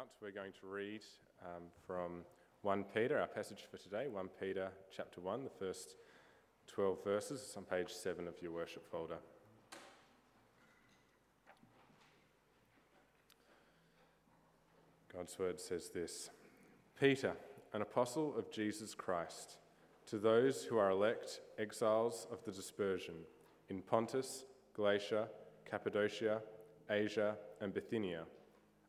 out, we're going to read from 1 Peter, our passage for today, 1 Peter chapter 1, the first 12 verses. It's on page 7 of your worship folder. God's word says this: Peter, an apostle of Jesus Christ, to those who are elect exiles of the dispersion in Pontus, Galatia, Cappadocia, Asia, and Bithynia,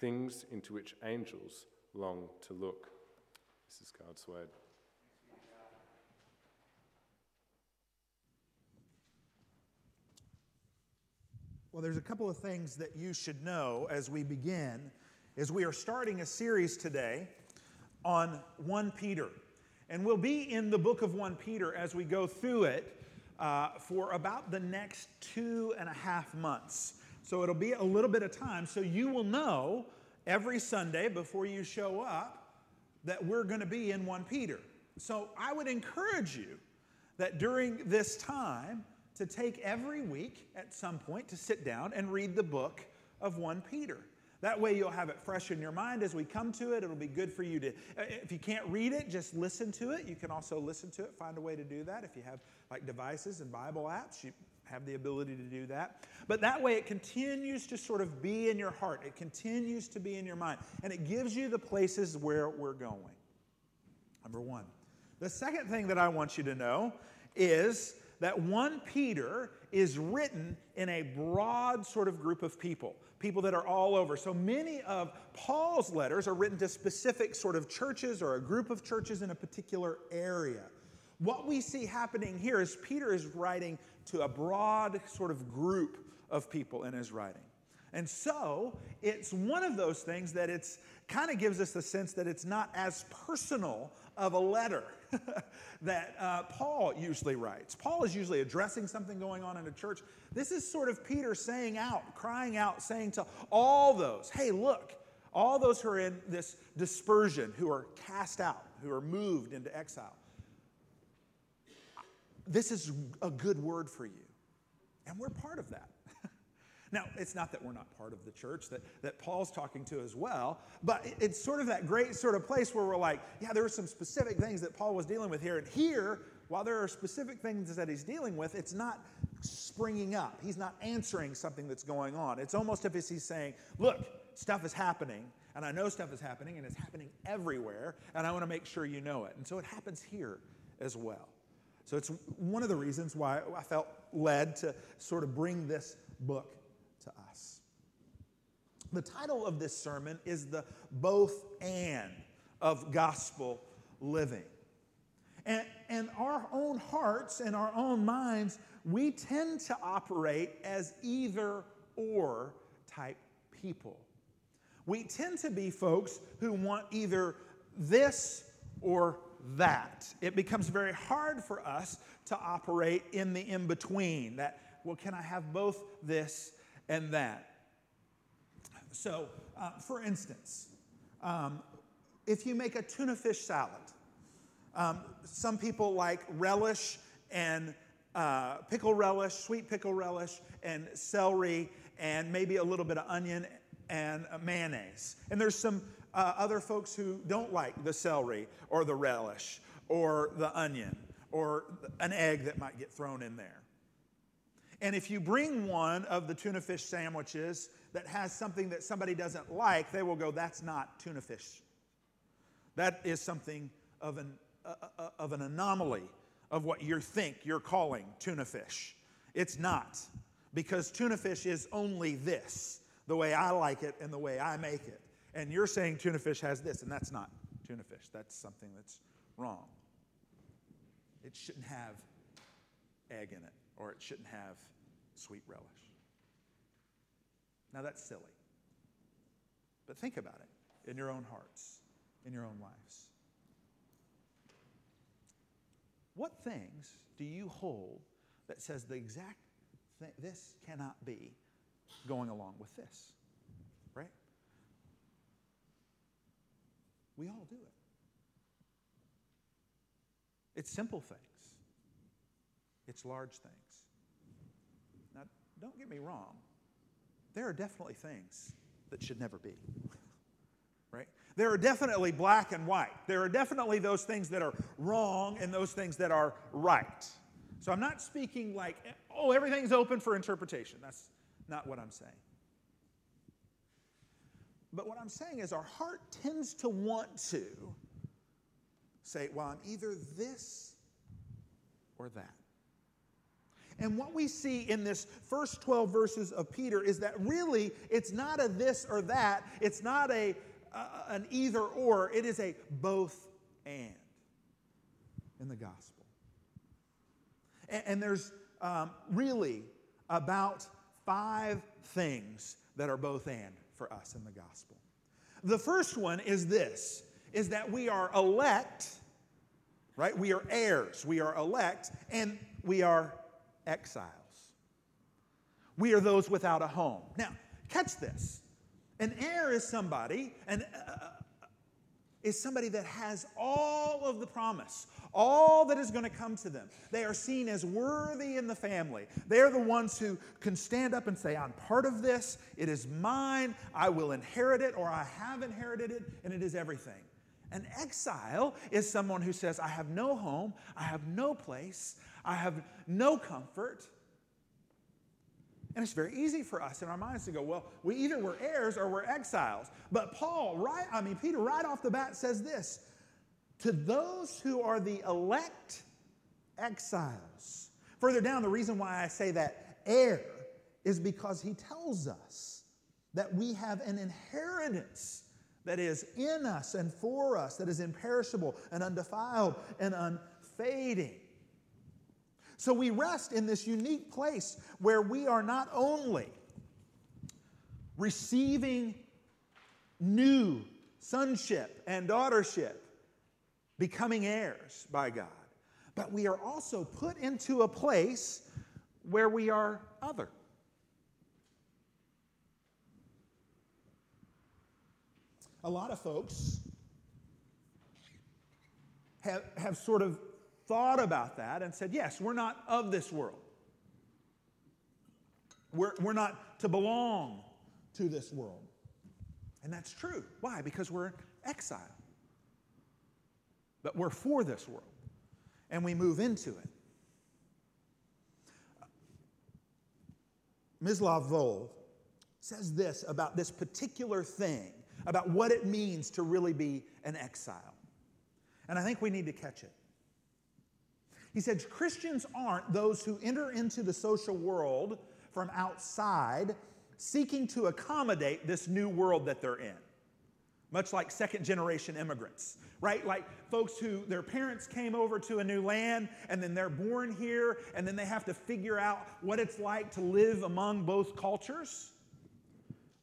things into which angels long to look. This is God's word. Well, there's a couple of things that you should know as we begin, as we are starting a series today on 1 Peter. And we'll be in the book of 1 Peter as we go through it for about the next 2.5 months. So it'll be a little bit of time. So you will know every Sunday before you show up that we're going to be in 1 Peter. So I would encourage you that during this time to take every week at some point to sit down and read the book of 1 Peter. That way you'll have it fresh in your mind as we come to it. It'll be good for you to, if you can't read it, just listen to it. You can also listen to it, find a way to do that. If you have like devices and Bible apps, you have the ability to do that. But that way it continues to sort of be in your heart. It continues to be in your mind. And it gives you the places where we're going. Number one. The second thing that I want you to know is that 1 Peter is written in a broad sort of group of people, people that are all over. So many of Paul's letters are written to specific sort of churches or a group of churches in a particular area. What we see happening here is Peter is writing to a broad sort of group of people in his writing. And so it's one of those things that it's kind of gives us the sense that it's not as personal of a letter that Paul usually writes. Paul is usually addressing something going on in a church. This is sort of Peter saying out, crying out, saying to all those, hey, look, all those who are in this dispersion, who are cast out, who are moved into exile, this is a good word for you. And we're part of that. Now, it's not that we're not part of the church that Paul's talking to as well, but it's sort of that great sort of place where we're like, yeah, there are some specific things that Paul was dealing with here. And here, while there are specific things that he's dealing with, it's not springing up. He's not answering something that's going on. It's almost as if he's saying, look, stuff is happening, and I know stuff is happening, and it's happening everywhere, and I want to make sure you know it. And so it happens here as well. So it's one of the reasons why I felt led to sort of bring this book to us. The title of this sermon is the both and of gospel living. And our own hearts and our own minds, we tend to operate as either or type people. We tend to be folks who want either this or that. It becomes very hard for us to operate in the in-between. That, well, can I have both this and that? So, for instance, if you make a tuna fish salad, some people like relish and pickle relish, sweet pickle relish, and celery, and maybe a little bit of onion and mayonnaise. And there's some other folks who don't like the celery or the relish or the onion or an egg that might get thrown in there. And if you bring one of the tuna fish sandwiches that has something that somebody doesn't like, they will go, that's not tuna fish. That is something of an anomaly of what you think you're calling tuna fish. It's not, because tuna fish is only this, the way I like it and the way I make it. And you're saying tuna fish has this, and that's not tuna fish. That's something that's wrong. It shouldn't have egg in it, or it shouldn't have sweet relish. Now that's silly. But think about it in your own hearts, in your own lives. What things do you hold that says the exact thing, this cannot be going along with this, right? We all do it. It's simple things. It's large things. Now, don't get me wrong. There are definitely things that should never be, right? There are definitely black and white. There are definitely those things that are wrong and those things that are right. So I'm not speaking like, oh, everything's open for interpretation. That's not what I'm saying. But what I'm saying is our heart tends to want to say, well, I'm either this or that. And what we see in this first 12 verses of Peter is that really it's not a this or that. It's not an either or. It is a both and in the gospel. And there's really about 5 things that are both and for us in the gospel. The first one is this, is that we are elect, right? We are heirs. We are elect, and we are exiles. We are those without a home. Now, catch this. An heir is somebody, that has all of the promise, all that is going to come to them. They are seen as worthy in the family. They are the ones who can stand up and say, I'm part of this, it is mine, I will inherit it, or I have inherited it, and it is everything. An exile is someone who says, I have no home, I have no place, I have no comfort. And it's very easy for us in our minds to go, well, we either were heirs or we're exiles. But Peter right off the bat says this, to those who are the elect exiles. Further down, the reason why I say that heir is because he tells us that we have an inheritance that is in us and for us, that is imperishable and undefiled and unfading. So we rest in this unique place where we are not only receiving new sonship and daughtership, becoming heirs by God, but we are also put into a place where we are other. A lot of folks have sort of thought about that and said, yes, we're not of this world. We're not to belong to this world. And that's true. Why? Because we're in exile. But we're for this world. And we move into it. Mislav Vole says this about this particular thing, about what it means to really be an exile. And I think we need to catch it. He said, Christians aren't those who enter into the social world from outside seeking to accommodate this new world that they're in. much like second-generation immigrants, right? Like folks who their parents came over to a new land, and then they're born here, and then they have to figure out what it's like to live among both cultures,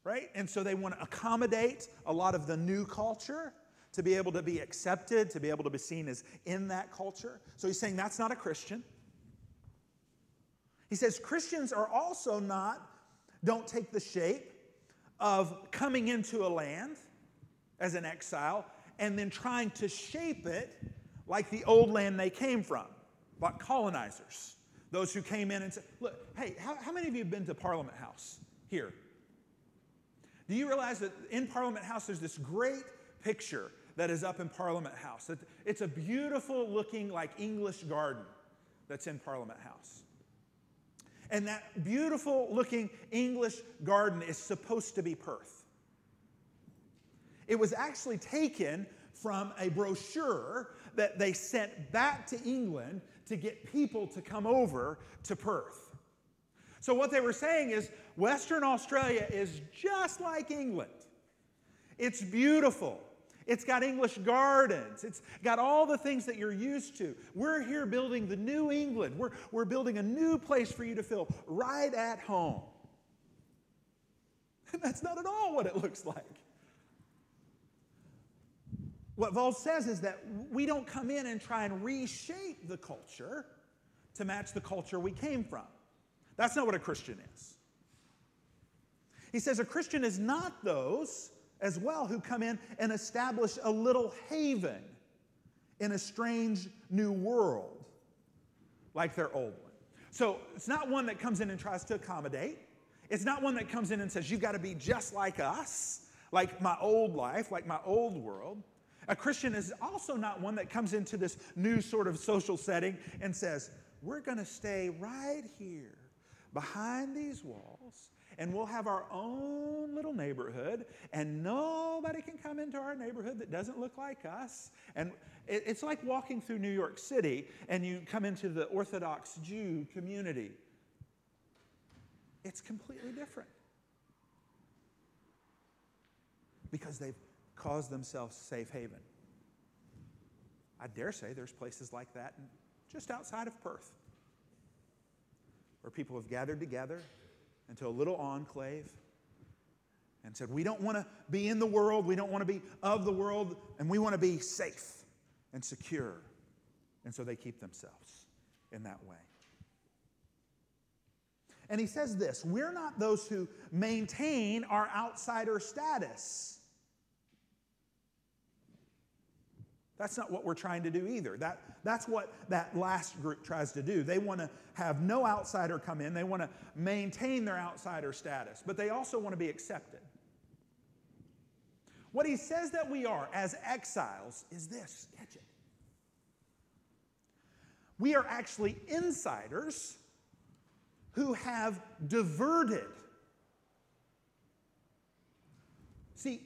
right? And so they want to accommodate a lot of the new culture to be able to be accepted, to be able to be seen as in that culture. So he's saying that's not a Christian. He says Christians are also don't take the shape of coming into a land as an exile and then trying to shape it like the old land they came from, like colonizers, those who came in and said, look, hey, how many of you have been to Parliament House here? Do you realize that in Parliament House there's this great picture that is up in Parliament House? It's a beautiful looking like English garden that's in Parliament House. And that beautiful looking English garden is supposed to be Perth. It was actually taken from a brochure that they sent back to England to get people to come over to Perth. So what they were saying is Western Australia is just like England. It's beautiful. It's got English gardens. It's got all the things that you're used to. We're here building the new England. We're building a new place for you to feel right at home. And that's not at all what it looks like. What Vole says is that we don't come in and try and reshape the culture to match the culture we came from. That's not what a Christian is. He says a Christian is not those as well who come in and establish a little haven in a strange new world like their old one. So it's not one that comes in and tries to accommodate. It's not one that comes in and says, you've got to be just like us, like my old life, like my old world. A Christian is also not one that comes into this new sort of social setting and says, we're going to stay right here behind these walls, and we'll have our own little neighborhood, and nobody can come into our neighborhood that doesn't look like us. And it's like walking through New York City, and you come into the Orthodox Jew community. It's completely different. Because they've caused themselves safe haven. I dare say there's places like that just outside of Perth, where people have gathered together into a little enclave and said, we don't want to be in the world, we don't want to be of the world, and we want to be safe and secure. And so they keep themselves in that way. And he says this, we're not those who maintain our outsider status. That's not what we're trying to do either. That's what that last group tries to do. They want to have no outsider come in. They want to maintain their outsider status, but they also want to be accepted. What he says that we are as exiles is this. Catch it. We are actually insiders who have diverted. See,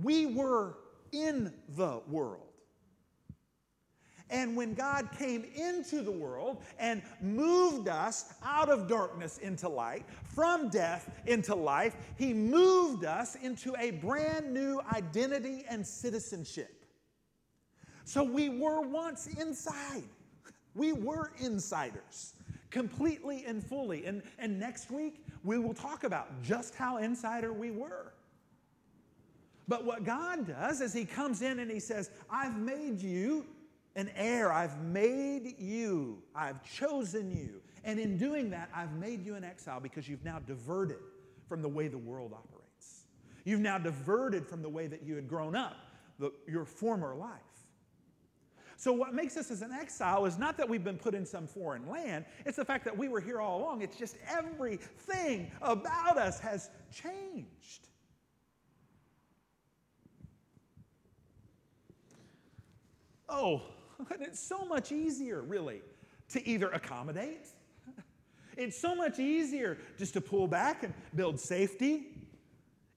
we were in the world. And when God came into the world and moved us out of darkness into light, from death into life, he moved us into a brand new identity and citizenship. So we were once inside. We were insiders, completely and fully. And next week, we will talk about just how insider we were. But what God does is he comes in and he says, I've made you an heir. I've made you. I've chosen you. And in doing that, I've made you an exile because you've now diverted from the way the world operates. You've now diverted from the way that you had grown up, your former life. So what makes us as an exile is not that we've been put in some foreign land. It's the fact that we were here all along. It's just everything about us has changed. Oh, and it's so much easier, really, to either accommodate. It's so much easier just to pull back and build safety.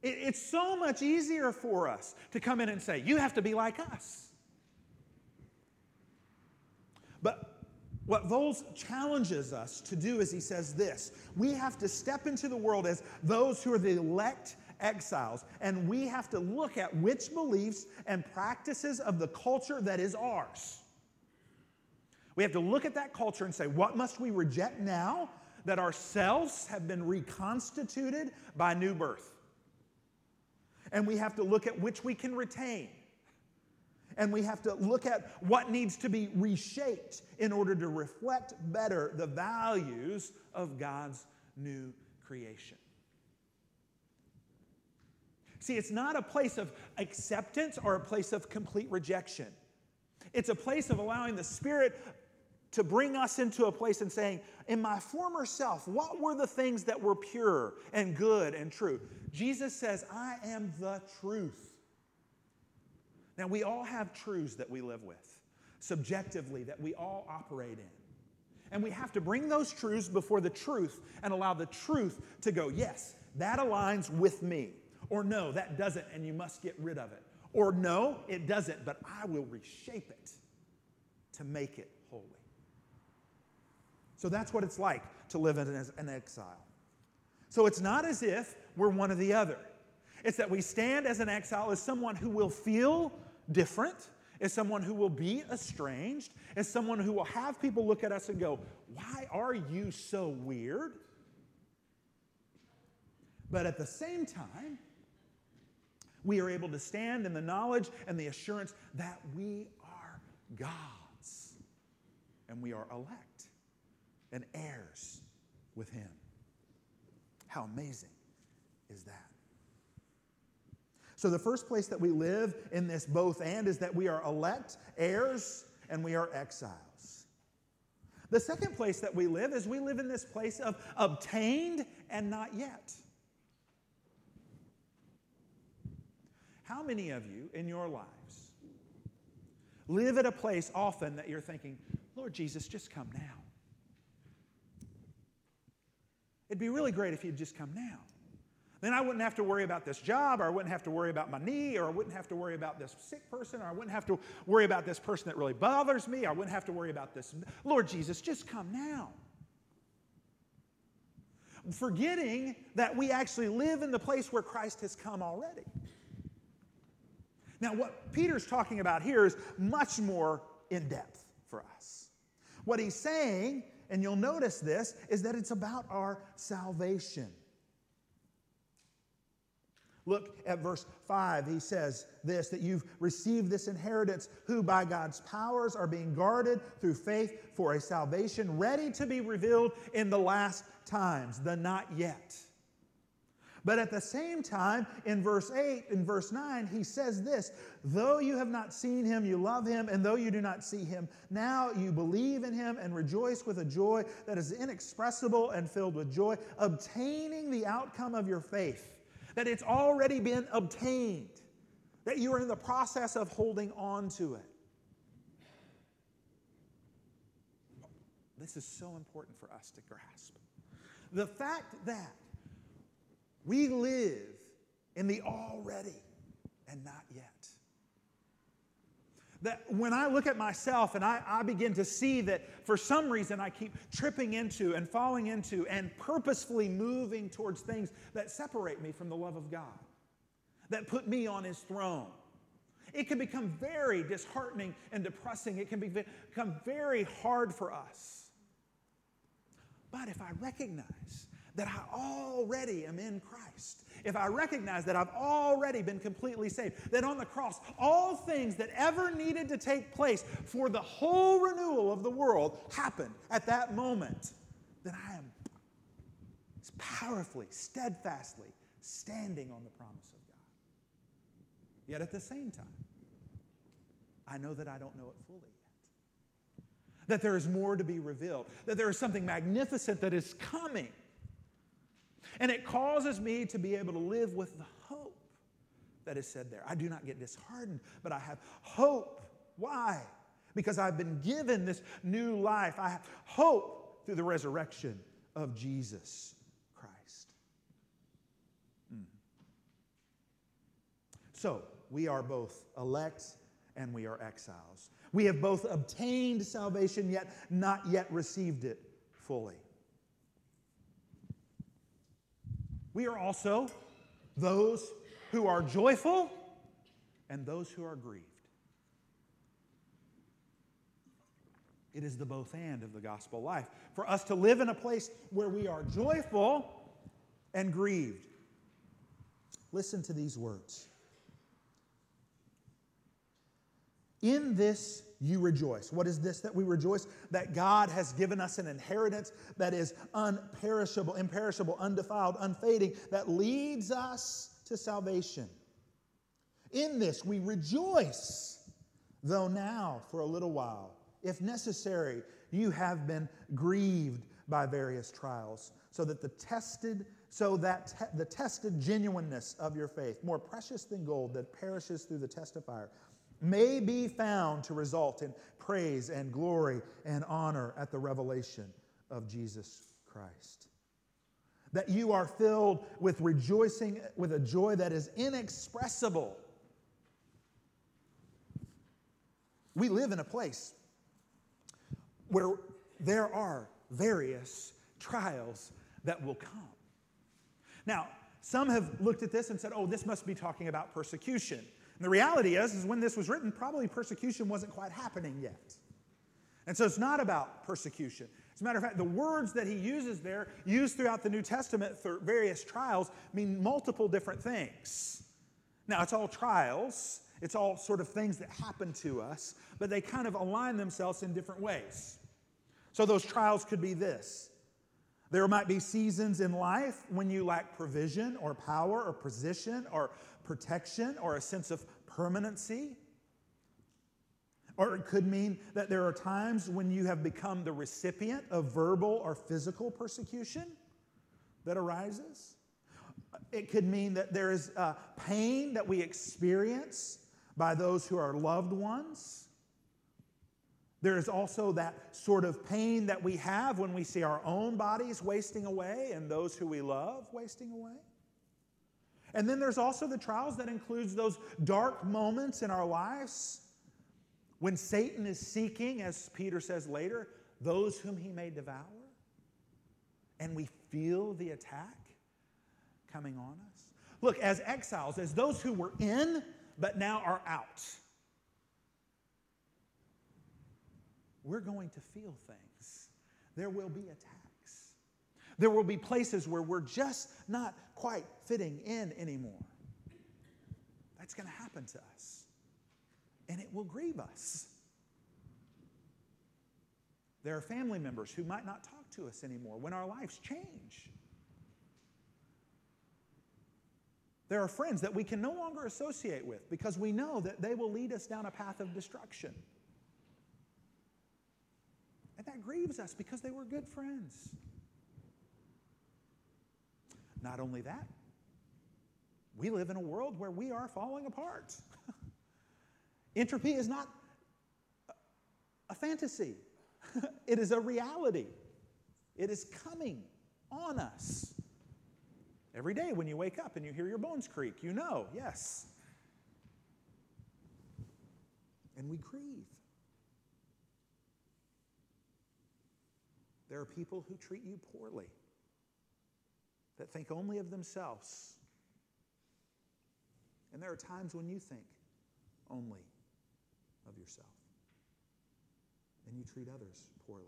It's so much easier for us to come in and say, you have to be like us. But what Vole challenges us to do is he says this, we have to step into the world as those who are the elect exiles, and we have to look at which beliefs and practices of the culture that is ours. We have to look at that culture and say, what must we reject now that ourselves have been reconstituted by new birth? And we have to look at which we can retain. And we have to look at what needs to be reshaped in order to reflect better the values of God's new creation. See, it's not a place of acceptance or a place of complete rejection. It's a place of allowing the Spirit to bring us into a place and saying, in my former self, what were the things that were pure and good and true? Jesus says, I am the truth. Now, we all have truths that we live with, subjectively, that we all operate in. And we have to bring those truths before the truth and allow the truth to go, yes, that aligns with me. Or no, that doesn't, and you must get rid of it. Or no, it doesn't, but I will reshape it to make it holy. So that's what it's like to live in an exile. So it's not as if we're one or the other. It's that we stand as an exile as someone who will feel different, as someone who will be estranged, as someone who will have people look at us and go, why are you so weird? But at the same time, we are able to stand in the knowledge and the assurance that we are God's, and we are elect and heirs with Him. How amazing is that? So the first place that we live in this both and is that we are elect, heirs, and we are exiles. The second place that we live is we live in this place of obtained and not yet. How many of you in your lives live at a place often that you're thinking, Lord Jesus, just come now. It'd be really great if you'd just come now. Then I wouldn't have to worry about this job, or I wouldn't have to worry about my knee, or I wouldn't have to worry about this sick person, or I wouldn't have to worry about this person that really bothers me. I wouldn't have to worry about this. Lord Jesus, just come now. Forgetting that we actually live in the place where Christ has come already. Now, what Peter's talking about here is much more in depth for us. What he's saying, and you'll notice this, is that it's about our salvation. Look at verse 5. He says this, that you've received this inheritance, who by God's powers are being guarded through faith for a salvation ready to be revealed in the last times, the not yet. But at the same time, in verse 8 and verse 9, he says this, though you have not seen him, you love him, and though you do not see him now, you believe in him and rejoice with a joy that is inexpressible and filled with joy, obtaining the outcome of your faith. That it's already been obtained, that you are in the process of holding on to it. This is so important for us to grasp. The fact that we live in the already and not yet. That when I look at myself and I begin to see that for some reason I keep tripping into and falling into and purposefully moving towards things that separate me from the love of God, that put me on His throne, it can become very disheartening and depressing. It can become very hard for us. But if I recognize that I already am in Christ, if I recognize that I've already been completely saved, that on the cross all things that ever needed to take place for the whole renewal of the world happened at that moment, then I am powerfully, steadfastly standing on the promise of God. Yet at the same time, I know that I don't know it fully. That there is more to be revealed. That there is something magnificent that is coming. And it causes me to be able to live with the hope that is said there. I do not get disheartened, but I have hope. Why? Because I've been given this new life. I have hope through the resurrection of Jesus Christ. So, we are both elect and we are exiles. We have both obtained salvation, yet not yet received it fully. We are also those who are joyful and those who are grieved. It is the both and of the gospel life. For us to live in a place where we are joyful and grieved. Listen to these words. In this you rejoice. What is this that we rejoice? That God has given us an inheritance that is unperishable, imperishable, undefiled, unfading, that leads us to salvation. In this we rejoice, though now for a little while, if necessary, you have been grieved by various trials, so that the tested genuineness of your faith, more precious than gold that perishes through the test of fire, may be found to result in praise and glory and honor at the revelation of Jesus Christ. That you are filled with rejoicing, with a joy that is inexpressible. We live in a place where there are various trials that will come. Now, some have looked at this and said, oh, this must be talking about persecution. And the reality is when this was written, probably persecution wasn't quite happening yet. And so it's not about persecution. As a matter of fact, the words that he uses there, used throughout the New Testament for various trials, mean multiple different things. Now, it's all trials. It's all sort of things that happen to us, but they kind of align themselves in different ways. So those trials could be this. There might be seasons in life when you lack provision or power or position or protection or a sense of permanency. Or it could mean that there are times when you have become the recipient of verbal or physical persecution that arises. It could mean that there is pain that we experience by those who are loved ones. There is also that sort of pain that we have when we see our own bodies wasting away and those who we love wasting away. And then there's also the trials that includes those dark moments in our lives when Satan is seeking, as Peter says later, those whom he may devour. And we feel the attack coming on us. Look, as exiles, as those who were in but now are out, we're going to feel things. There will be attacks. There will be places where we're just not quite fitting in anymore. That's going to happen to us. And it will grieve us. There are family members who might not talk to us anymore when our lives change. There are friends that we can no longer associate with because we know that they will lead us down a path of destruction. And that grieves us because they were good friends. Not only that, we live in a world where we are falling apart. Entropy is not a fantasy. It is a reality. It is coming on us. Every day when you wake up and you hear your bones creak, you know, yes. And we grieve. There are people who treat you poorly, that think only of themselves. And there are times when you think only of yourself. And you treat others poorly.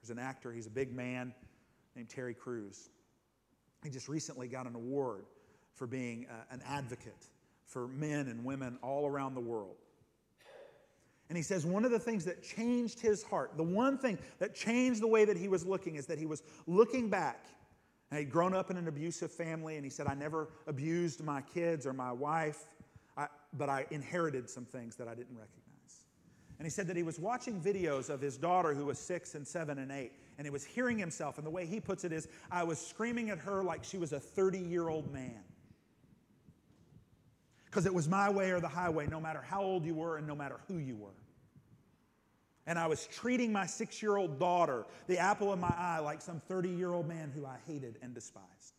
There's an actor, he's a big man, named Terry Crews. He just recently got an award for being an advocate for men and women all around the world. And he says one of the things that changed his heart, the one thing that changed the way that he was looking is that he was looking back. And he'd grown up in an abusive family, and he said, I never abused my kids or my wife, but I inherited some things that I didn't recognize. And he said that he was watching videos of his daughter who was 6 and 7 and 8, and he was hearing himself, and the way he puts it is, I was screaming at her like she was a 30-year-old man. Because it was my way or the highway, no matter how old you were and no matter who you were. And I was treating my 6-year-old daughter, the apple of my eye, like some 30-year-old man who I hated and despised.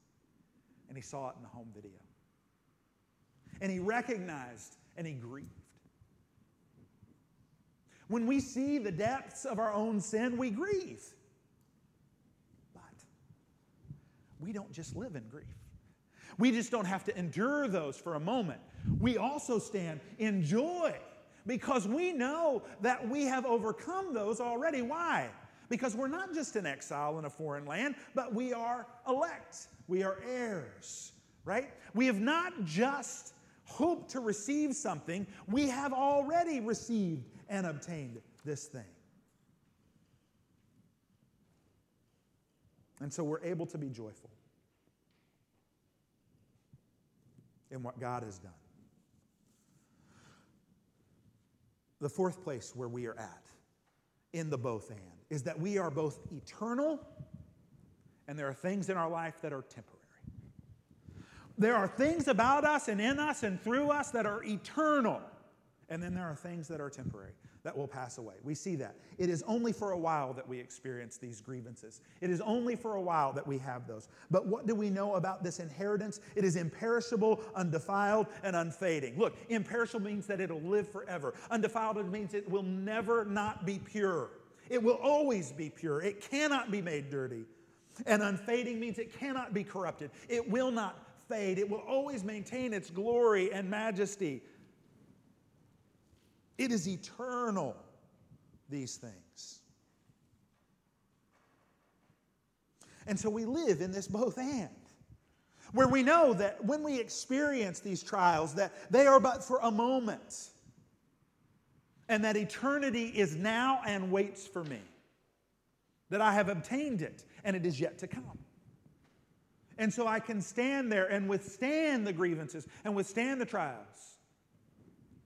And he saw it in the home video. And he recognized and he grieved. When we see the depths of our own sin, we grieve. But we don't just live in grief. We just don't have to endure those for a moment. We also stand in joy because we know that we have overcome those already. Why? Because we're not just in exile in a foreign land, but we are elect. We are heirs, right? We have not just hoped to receive something. We have already received and obtained this thing. And so we're able to be joyful in what God has done. The fourth place where we are at in the both and is that we are both eternal, and there are things in our life that are temporary. There are things about us and in us and through us that are eternal, and then there are things that are temporary, that will pass away. We see that. It is only for a while that we experience these grievances. It is only for a while that we have those. But what do we know about this inheritance? It is imperishable, undefiled, and unfading. Look, imperishable means that it'll live forever. Undefiled means it will never not be pure. It will always be pure. It cannot be made dirty. And unfading means it cannot be corrupted. It will not fade. It will always maintain its glory and majesty. It is eternal, these things. And so we live in this both and, where we know that when we experience these trials, that they are but for a moment, and that eternity is now and waits for me, that I have obtained it, and it is yet to come. And so I can stand there and withstand the grievances and withstand the trials.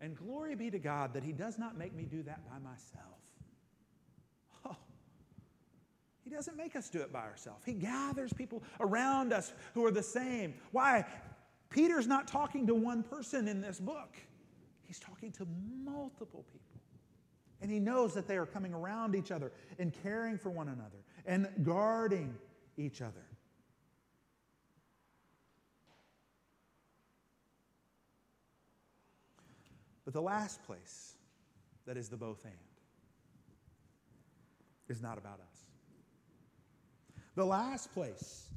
And glory be to God that He does not make me do that by myself. Oh, He doesn't make us do it by ourselves. He gathers people around us who are the same. Why? Peter's not talking to one person in this book. He's talking to multiple people. And he knows that they are coming around each other and caring for one another and guarding each other. But the last place that is the both and is not about us. The last place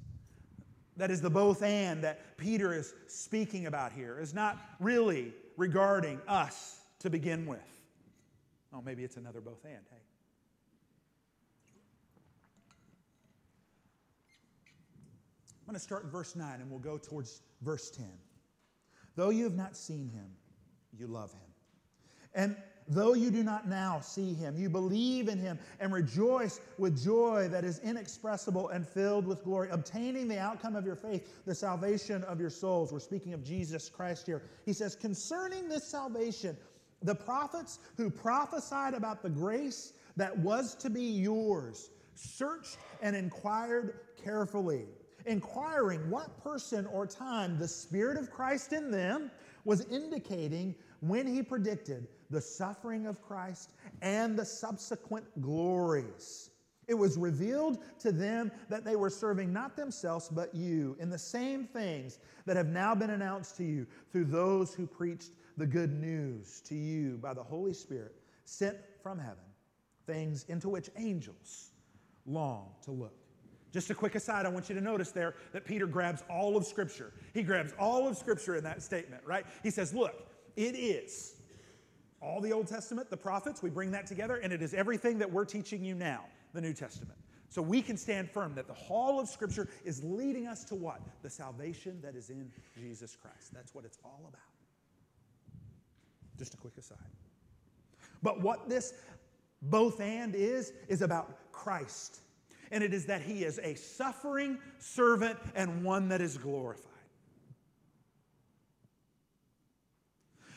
that is the both and that Peter is speaking about here is not really regarding us to begin with. Oh, maybe it's another both and, hey. I'm going to start in verse 9 and we'll go towards verse 10. Though you have not seen Him, you love Him. And though you do not now see Him, you believe in Him and rejoice with joy that is inexpressible and filled with glory, obtaining the outcome of your faith, the salvation of your souls. We're speaking of Jesus Christ here. He says, concerning this salvation, the prophets who prophesied about the grace that was to be yours searched and inquired carefully, inquiring what person or time the Spirit of Christ in them was indicating when He predicted the suffering of Christ and the subsequent glories. It was revealed to them that they were serving not themselves but you in the same things that have now been announced to you through those who preached the good news to you by the Holy Spirit sent from heaven, things into which angels long to look. Just a quick aside, I want you to notice there that Peter grabs all of Scripture. He grabs all of Scripture in that statement, right? He says, look, it is all the Old Testament, the prophets, we bring that together, and it is everything that we're teaching you now, the New Testament. So we can stand firm that the whole of Scripture is leading us to what? The salvation that is in Jesus Christ. That's what it's all about. Just a quick aside. But what this both and is about Christ. And it is that He is a suffering servant and one that is glorified.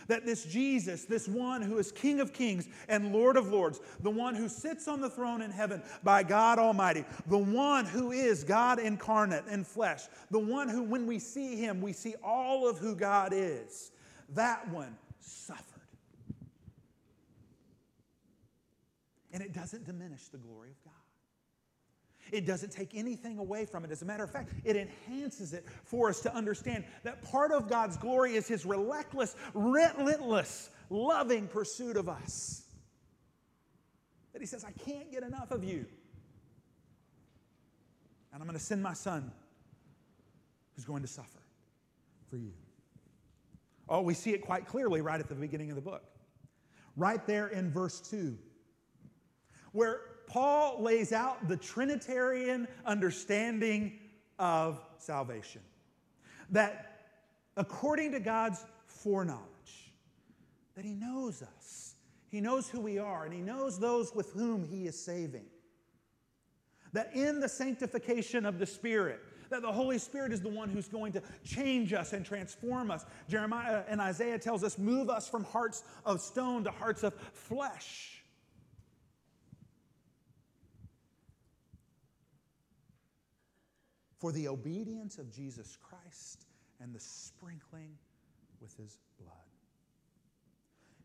That this Jesus, this one who is King of Kings and Lord of Lords, the one who sits on the throne in heaven by God Almighty, the one who is God incarnate in flesh, the one who, when we see Him, we see all of who God is, that one suffered. And it doesn't diminish the glory of God. It doesn't take anything away from it. As a matter of fact, it enhances it for us to understand that part of God's glory is His relentless, loving pursuit of us. That He says, I can't get enough of you. And I'm going to send my Son who's going to suffer. for you. Oh, we see it quite clearly right at the beginning of the book. Right there in verse 2, where Paul lays out the Trinitarian understanding of salvation. That according to God's foreknowledge, that he knows us, he knows who we are, and he knows those with whom he is saving. That in the sanctification of the Spirit, that the Holy Spirit is the one who's going to change us and transform us. Jeremiah and Isaiah tells us, move us from hearts of stone to hearts of flesh. For the obedience of Jesus Christ and the sprinkling with his blood.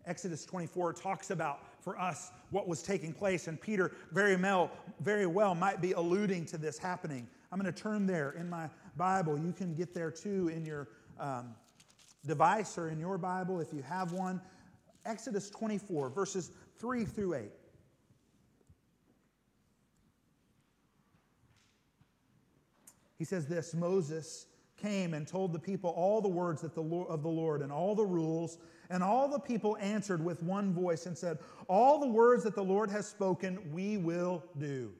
Exodus 24 talks about, for us, what was taking place, and Peter very well might be alluding to this happening. I'm going to turn there in my Bible. You can get there, too, in your device or in your Bible if you have one. Exodus 24, verses 3 through 8. He says this, Moses came and told the people all the words that of the Lord and all the rules, and all the people answered with one voice and said, all the words that the Lord has spoken, we will do.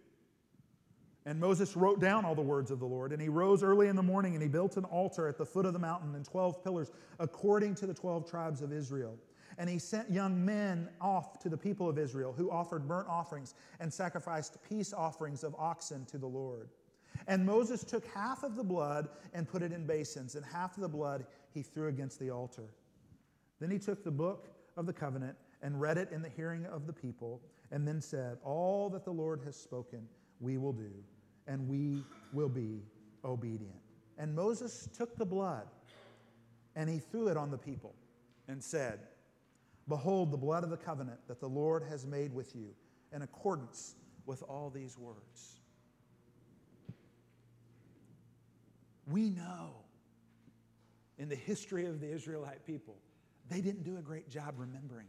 And Moses wrote down all the words of the Lord, and he rose early in the morning, and he built an altar at the foot of the mountain and 12 pillars, according to the 12 tribes of Israel. And he sent young men off to the people of Israel, who offered burnt offerings and sacrificed peace offerings of oxen to the Lord. And Moses took half of the blood and put it in basins, and half of the blood he threw against the altar. Then he took the book of the covenant and read it in the hearing of the people, and then said, all that the Lord has spoken we will do, and we will be obedient. And Moses took the blood, and he threw it on the people, and said, behold the blood of the covenant that the Lord has made with you, in accordance with all these words. We know in the history of the Israelite people, they didn't do a great job remembering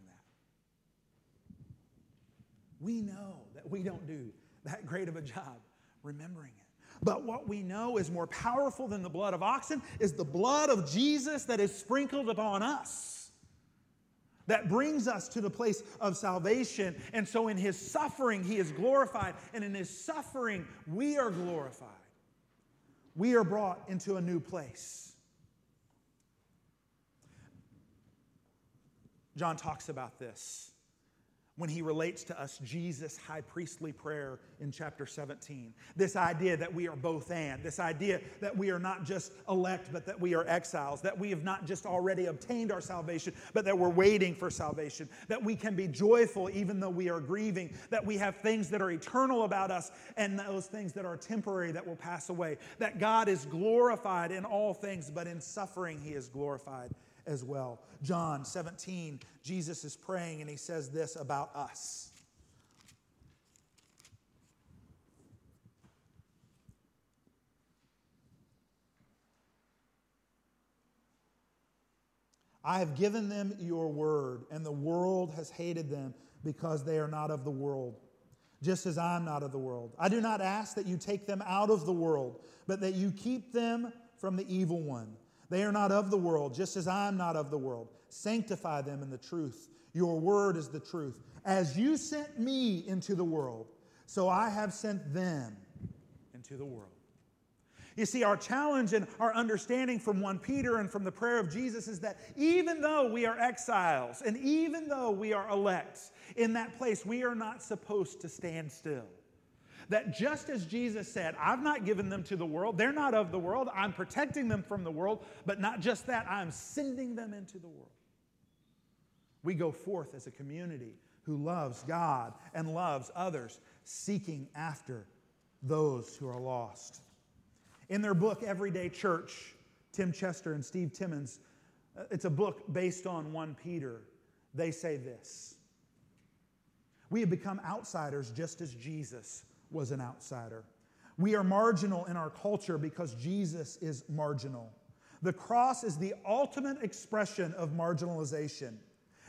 that. We know that we don't do that great of a job remembering it. But what we know is more powerful than the blood of oxen is the blood of Jesus that is sprinkled upon us, that brings us to the place of salvation. And so in his suffering, he is glorified. And in his suffering, we are glorified. We are brought into a new place. John talks about this when he relates to us Jesus' high priestly prayer in chapter 17. This idea that we are both and. This idea that we are not just elect, but that we are exiles. That we have not just already obtained our salvation, but that we're waiting for salvation. That we can be joyful even though we are grieving. That we have things that are eternal about us and those things that are temporary that will pass away. That God is glorified in all things, but in suffering he is glorified as well. John 17, Jesus is praying and he says this about us. I have given them your word, and the world has hated them because they are not of the world, just as I am not of the world. I do not ask that you take them out of the world, but that you keep them from the evil one. They are not of the world, just as I am not of the world. Sanctify them in the truth. Your word is the truth. As you sent me into the world, so I have sent them into the world. You see, our challenge and our understanding from 1 Peter and from the prayer of Jesus is that even though we are exiles and even though we are elect in that place, we are not supposed to stand still. That just as Jesus said, I've not given them to the world, they're not of the world, I'm protecting them from the world, but not just that, I'm sending them into the world. We go forth as a community who loves God and loves others, seeking after those who are lost. In their book, Everyday Church, Tim Chester and Steve Timmons, it's a book based on 1 Peter, they say this, we have become outsiders just as Jesus was an outsider. We are marginal in our culture because Jesus is marginal. The cross is the ultimate expression of marginalization.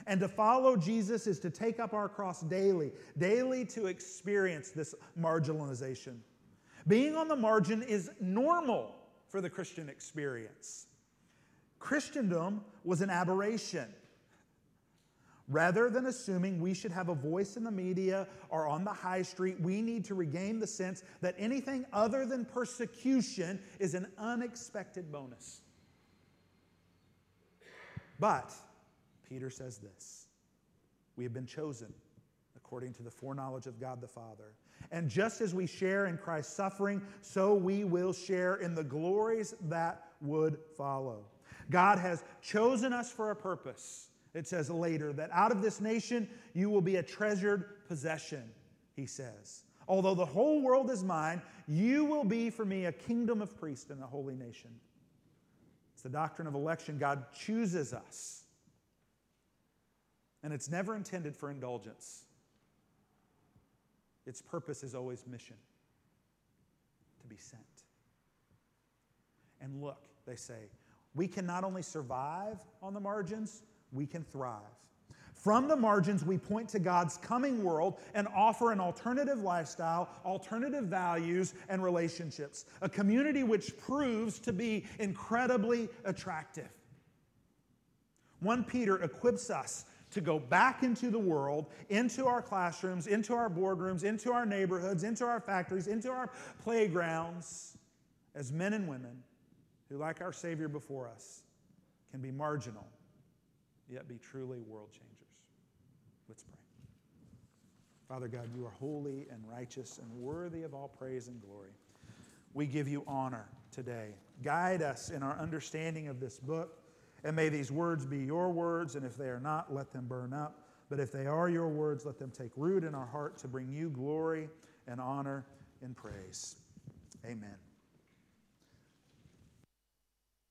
And to follow Jesus is to take up our cross daily to experience this marginalization. Being on the margin is normal for the Christian experience. Christendom was an aberration. Rather than assuming we should have a voice in the media or on the high street, we need to regain the sense that anything other than persecution is an unexpected bonus. But Peter says this, we have been chosen according to the foreknowledge of God the Father. And just as we share in Christ's suffering, so we will share in the glories that would follow. God has chosen us for a purpose. It says later that out of this nation you will be a treasured possession, he says. Although the whole world is mine, you will be for me a kingdom of priests and a holy nation. It's the doctrine of election. God chooses us. And it's never intended for indulgence. Its purpose is always mission, to be sent. And look, they say, we can not only survive on the margins, we can thrive. From the margins, we point to God's coming world and offer an alternative lifestyle, alternative values, and relationships. A community which proves to be incredibly attractive. 1 Peter equips us to go back into the world, into our classrooms, into our boardrooms, into our neighborhoods, into our factories, into our playgrounds, as men and women who, like our Savior before us, can be marginal, yet be truly world changers. Let's pray. Father God, you are holy and righteous and worthy of all praise and glory. We give you honor today. Guide us in our understanding of this book. And may these words be your words, and if they are not, let them burn up. But if they are your words, let them take root in our heart to bring you glory and honor and praise. Amen.